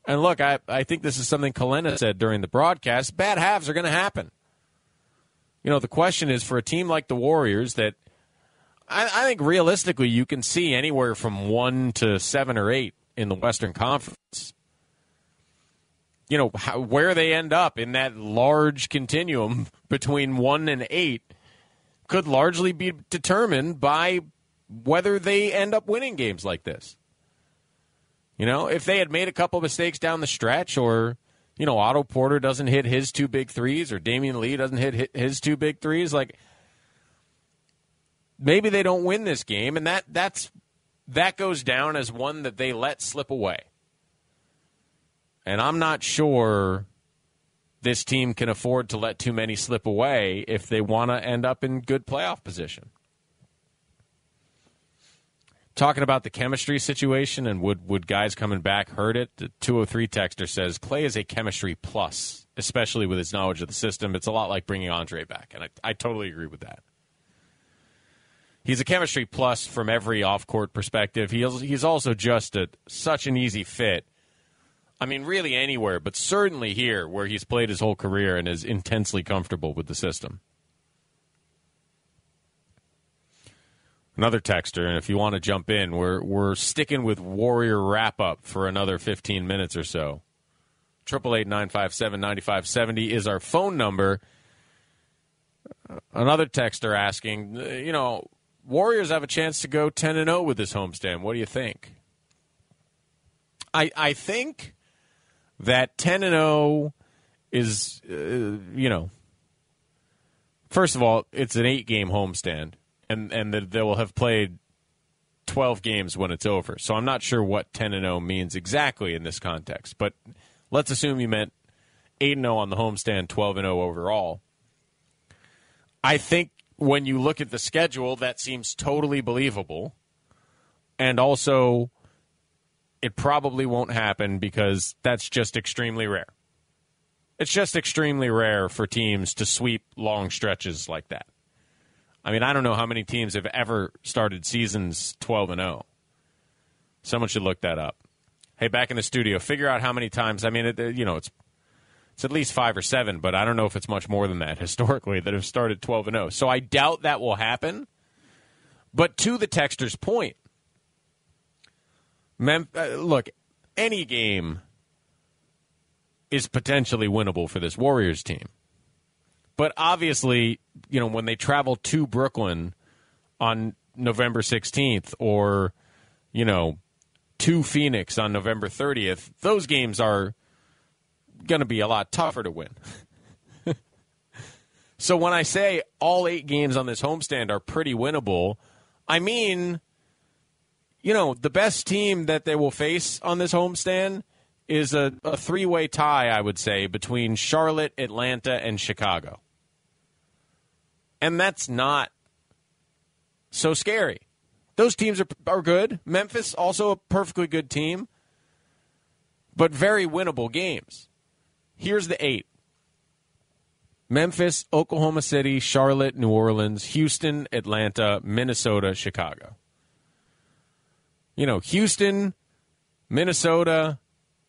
And look, I think this is something Kalena said during the broadcast. Bad halves are going to happen. The question is, for a team like the Warriors that I think realistically you can see anywhere from 1 to 7 or 8 in the Western Conference, where they end up in that large continuum between 1 and 8 could largely be determined by whether they end up winning games like this. If they had made a couple mistakes down the stretch, or, Otto Porter doesn't hit his 2 big threes, or Damian Lee doesn't hit his 2 big threes, like, maybe they don't win this game, and that goes down as one that they let slip away. And I'm not sure this team can afford to let too many slip away if they want to end up in good playoff position. Talking about the chemistry situation and would guys coming back hurt it? The 203 texter says, Klay is a chemistry plus, especially with his knowledge of the system. It's a lot like bringing Andre back, and I totally agree with that. He's a chemistry plus from every off-court perspective. He's also just such an easy fit. I mean, really anywhere, but certainly here where he's played his whole career and is intensely comfortable with the system. Another texter, and if you want to jump in, we're sticking with Warrior Wrap-Up for another 15 minutes or so. 888-957-9570 is our phone number. Another texter asking, Warriors have a chance to go 10-0 with this homestand. What do you think? I think that 10-0 is, first of all, it's an 8-game homestand. And they will have played 12 games when it's over. So I'm not sure what 10-0 means exactly in this context. But let's assume you meant 8-0 on the homestand, 12-0 overall. I think when you look at the schedule, that seems totally believable. And also, it probably won't happen because that's just extremely rare. It's just extremely rare for teams to sweep long stretches like that. I mean, I don't know how many teams have ever started seasons 12-0. Someone should look that up. Hey, back in the studio, figure out how many times. I mean, it's at least 5 or 7, but I don't know if it's much more than that historically that have started 12-0. So I doubt that will happen. But to the texter's point, look, any game is potentially winnable for this Warriors team. But obviously, when they travel to Brooklyn on November 16th or, to Phoenix on November 30th, those games are going to be a lot tougher to win. So when I say all 8 games on this homestand are pretty winnable, I mean, the best team that they will face on this homestand is a 3-way tie, I would say, between Charlotte, Atlanta, and Chicago. And that's not so scary. Those teams are good. Memphis, also a perfectly good team, but very winnable games. Here's the 8. Memphis, Oklahoma City, Charlotte, New Orleans, Houston, Atlanta, Minnesota, Chicago. Houston, Minnesota,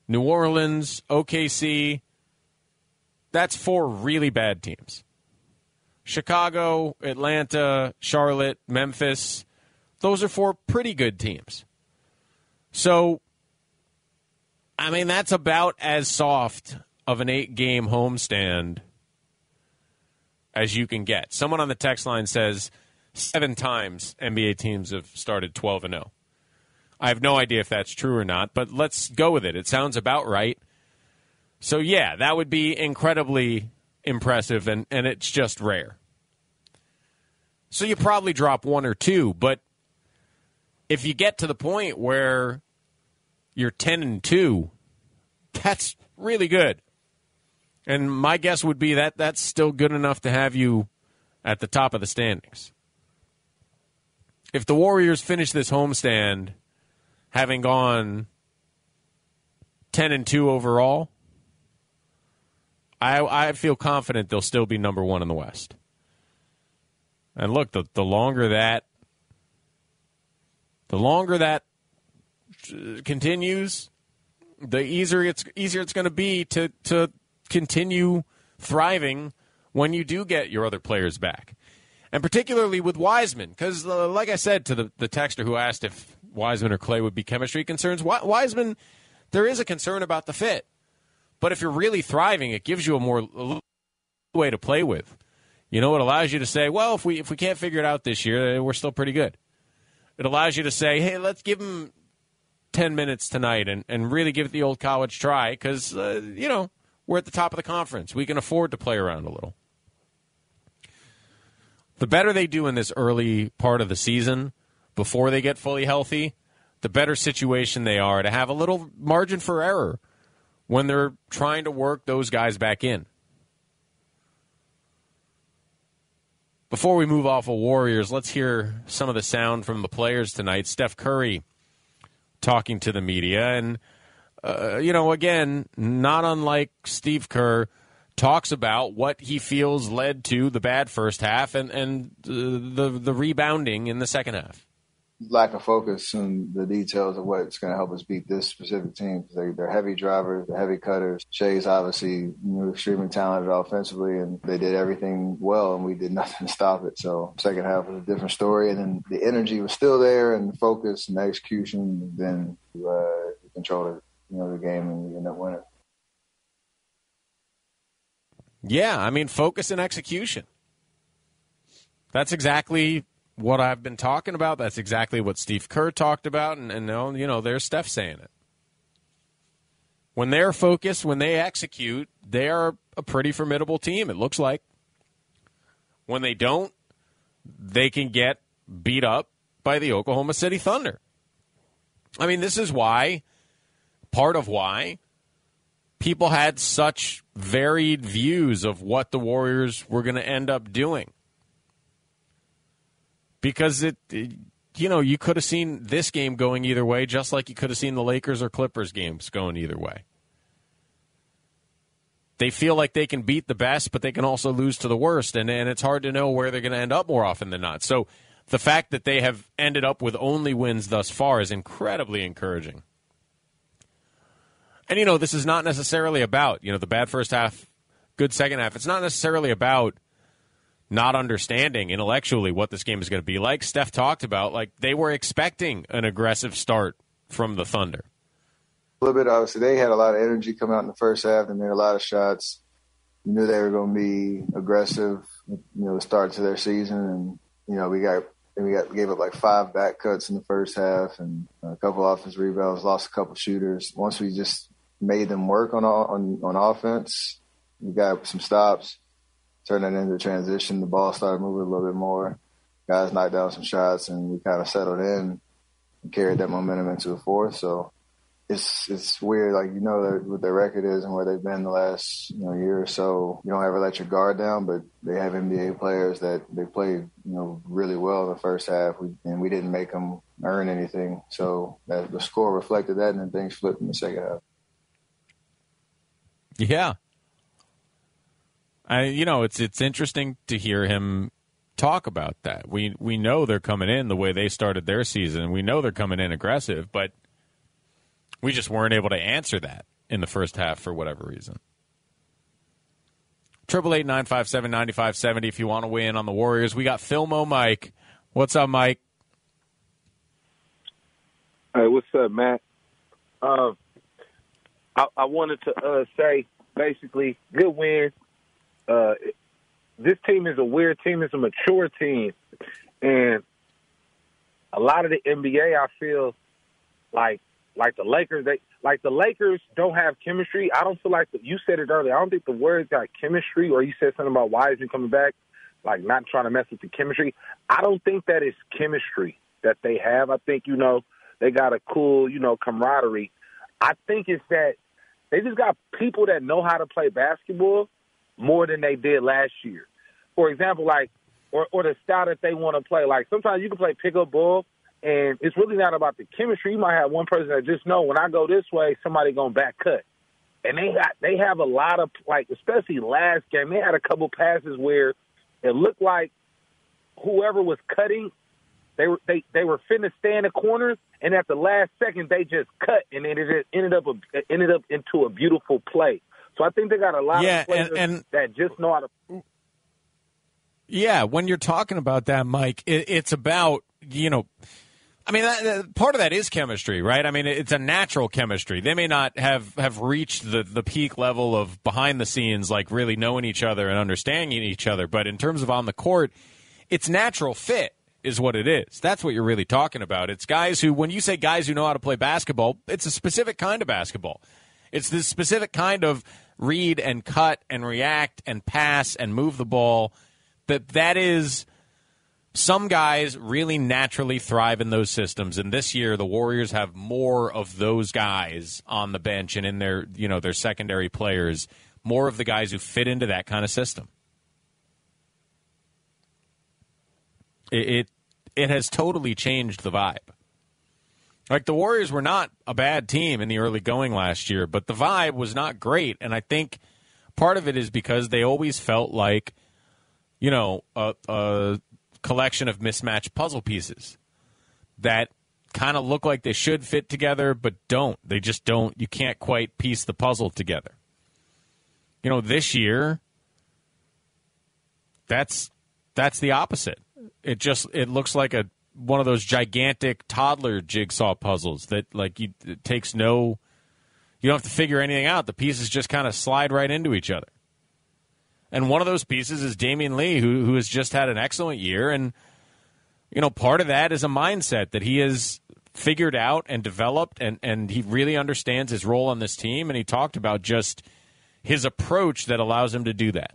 New Orleans, OKC, that's 4 really bad teams. Chicago, Atlanta, Charlotte, Memphis, those are 4 pretty good teams. So, I mean, that's about as soft of an 8-game homestand as you can get. Someone on the text line says 7 times NBA teams have started 12-0. I have no idea if that's true or not, but let's go with it. It sounds about right. So, yeah, that would be incredibly impressive, and it's just rare. So you probably drop 1 or 2, but if you get to the point where you're 10-2, that's really good. And my guess would be that that's still good enough to have you at the top of the standings. If the Warriors finish this homestand having gone 10-2 overall, I feel confident they'll still be number 1 in the West. And look, the longer that continues, the easier it's going to be to continue thriving when you do get your other players back. And particularly with Wiseman, because like I said to the texter who asked if Wiseman or Klay would be chemistry concerns, Wiseman, there is a concern about the fit. But if you're really thriving, it gives you a way to play with. It allows you to say, well, if we can't figure it out this year, we're still pretty good. It allows you to say, hey, let's give him 10 minutes tonight and really give it the old college try because, we're at the top of the conference. We can afford to play around a little. The better they do in this early part of the season, before they get fully healthy, the better situation they are to have a little margin for error when they're trying to work those guys back in. Before we move off of Warriors, let's hear some of the sound from the players tonight. Steph Curry talking to the media. And, again, not unlike Steve Kerr, talks about what he feels led to the bad first half and the rebounding in the second half. Lack of focus on the details of what's going to help us beat this specific team. They're heavy drivers, they're heavy cutters. Shea's obviously extremely talented offensively, and they did everything well, and we did nothing to stop it. So second half was a different story, and then the energy was still there, and the focus and the execution, and then you controlled it, the game, and you end up winning. Yeah, focus and execution. That's exactly what I've been talking about. That's exactly what Steve Kerr talked about, and there's Steph saying it. When they're focused, when they execute, they are a pretty formidable team, it looks like. When they don't, they can get beat up by the Oklahoma City Thunder. This is why, part of why, people had such varied views of what the Warriors were going to end up doing. Because you could have seen this game going either way, just like you could have seen the Lakers or Clippers games going either way. They feel like they can beat the best, but they can also lose to the worst, and it's hard to know where they're going to end up more often than not. So the fact that they have ended up with only wins thus far is incredibly encouraging. And, this is not necessarily about, the bad first half, good second half. It's not necessarily about not understanding intellectually what this game is going to be like. Steph talked about, they were expecting an aggressive start from the Thunder. A little bit, obviously. They had a lot of energy coming out in the first half. They made a lot of shots. You knew they were going to be aggressive, start to their season. And, we gave up 5 back cuts in the first half and a couple offensive rebounds, lost a couple shooters. Once we just made them work on offense, we got some stops. Turned that into a transition. The ball started moving a little bit more. Guys knocked down some shots, and we kind of settled in and carried that momentum into the fourth. So it's weird, what their record is and where they've been the last year or so. You don't ever let your guard down, but they have NBA players that they played really well in the first half, and we didn't make them earn anything. So that, the score reflected that, and then things flipped in the second half. Yeah. It's interesting to hear him talk about that. We know they're coming in the way they started their season. We know they're coming in aggressive, but we just weren't able to answer that in the first half for whatever reason. 888-957-9570 if you want to weigh in on the Warriors. We got Philmo Mike. What's up, Mike? Hey, what's up, Matt? I wanted to say, basically, good win. This team is a weird team. It's a mature team. And a lot of the NBA, I feel like the Lakers, the Lakers don't have chemistry. I don't feel like you said it earlier. I don't think the Warriors got chemistry, or you said something about Wiseman coming back, not trying to mess with the chemistry. I don't think that is chemistry that they have. I think, they got a cool, camaraderie. I think it's that they just got people that know how to play basketball more than they did last year. For example, or the style that they want to play. Sometimes you can play pick-up ball, and it's really not about the chemistry. You might have one person that just know when I go this way, somebody going to back cut. And they have a lot of, especially last game, they had a couple passes where it looked like whoever was cutting, they were finna stay in the corners, and at the last second they just cut, and it just ended up into a beautiful play. So I think they got a lot of players that just know how to. Yeah, when you're talking about that, Mike, it's about, part of that is chemistry, right? It's a natural chemistry. They may not have reached the peak level of behind the scenes, really knowing each other and understanding each other. But in terms of on the court, it's natural fit is what it is. That's what you're really talking about. It's guys who, when you say guys who know how to play basketball, it's a specific kind of basketball. It's this specific kind of read and cut and react and pass and move the ball that is some guys really naturally thrive in those systems, and this year the Warriors have more of those guys on the bench and in their, you know, their secondary players, more of the guys who fit into that kind of system. It has totally changed the vibe. Like, the Warriors were not a bad team in the early going last year, but the vibe was not great, and I think part of it is because they always felt like, you know, a collection of mismatched puzzle pieces that kind of look like they should fit together, but don't. They just don't. You can't quite piece the puzzle together. You know, this year, that's the opposite. It looks like one of those gigantic toddler jigsaw puzzles that, like, you don't have to figure anything out. The pieces just kind of slide right into each other. And one of those pieces is Damian Lee, who has just had an excellent year. And, you know, part of that is a mindset that he has figured out and developed, and he really understands his role on this team. And he talked about just his approach that allows him to do that.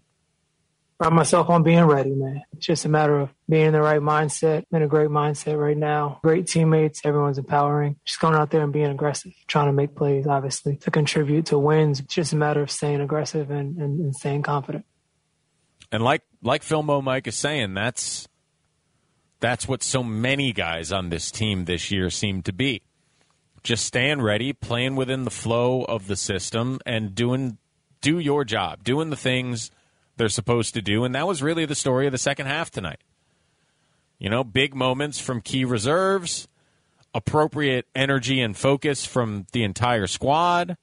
I'm myself on being ready, man. It's just a matter of being in the right mindset, in a great mindset right now. Great teammates. Everyone's empowering. Just going out there and being aggressive, trying to make plays, obviously, to contribute to wins. It's just a matter of staying aggressive and staying confident. And like Philmo Mike is saying, that's what so many guys on this team this year seem to be. Just staying ready, playing within the flow of the system, and do your job, doing the things they're supposed to do. And that was really the story of the second half tonight. You know, big moments from key reserves, appropriate energy and focus from the entire squad.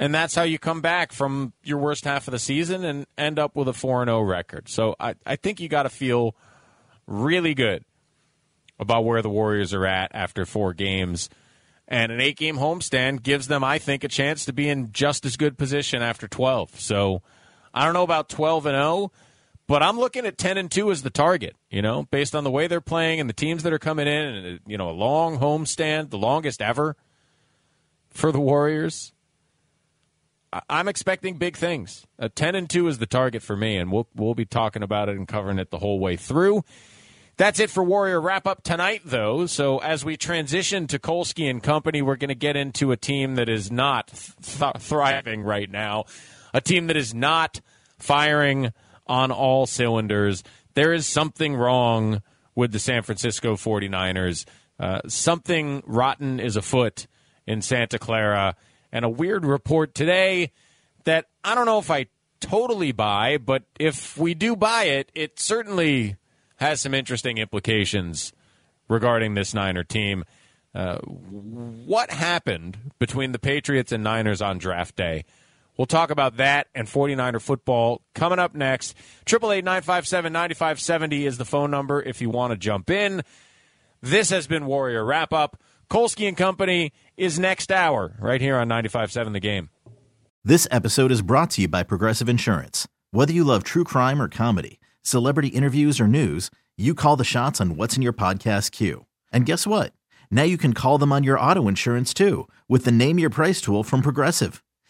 And that's how you come back from your worst half of the season and end up with a 4-0 record. So I think you got to feel really good about where the Warriors are at after four games. And an 8-game homestand gives them, I think, a chance to be in just as good position after 12. So I don't know about 12-0, but I'm looking at 10-2 as the target, you know, based on the way they're playing and the teams that are coming in. And, you know, a long homestand, the longest ever for the Warriors. I'm expecting big things. 10-2 is the target for me, and we'll be talking about it and covering it the whole way through. That's it for Warrior Wrap-Up tonight, though. So as we transition to Kolsky and company, we're going to get into a team that is not thriving right now, a team that is not firing on all cylinders. There is something wrong with the San Francisco 49ers. Something rotten is afoot in Santa Clara. And a weird report today that I don't know if I totally buy, but if we do buy it, it certainly has some interesting implications regarding this Niner team. What happened between the Patriots and Niners on draft day? We'll talk about that and 49er football coming up next. 888-957-9570 is the phone number if you want to jump in. This has been Warrior Wrap-Up. Kolsky and Company is next hour, right here on 95.7 The Game. This episode is brought to you by Progressive Insurance. Whether you love true crime or comedy, celebrity interviews or news, you call the shots on what's in your podcast queue. And guess what? Now you can call them on your auto insurance, too, with the Name Your Price tool from Progressive.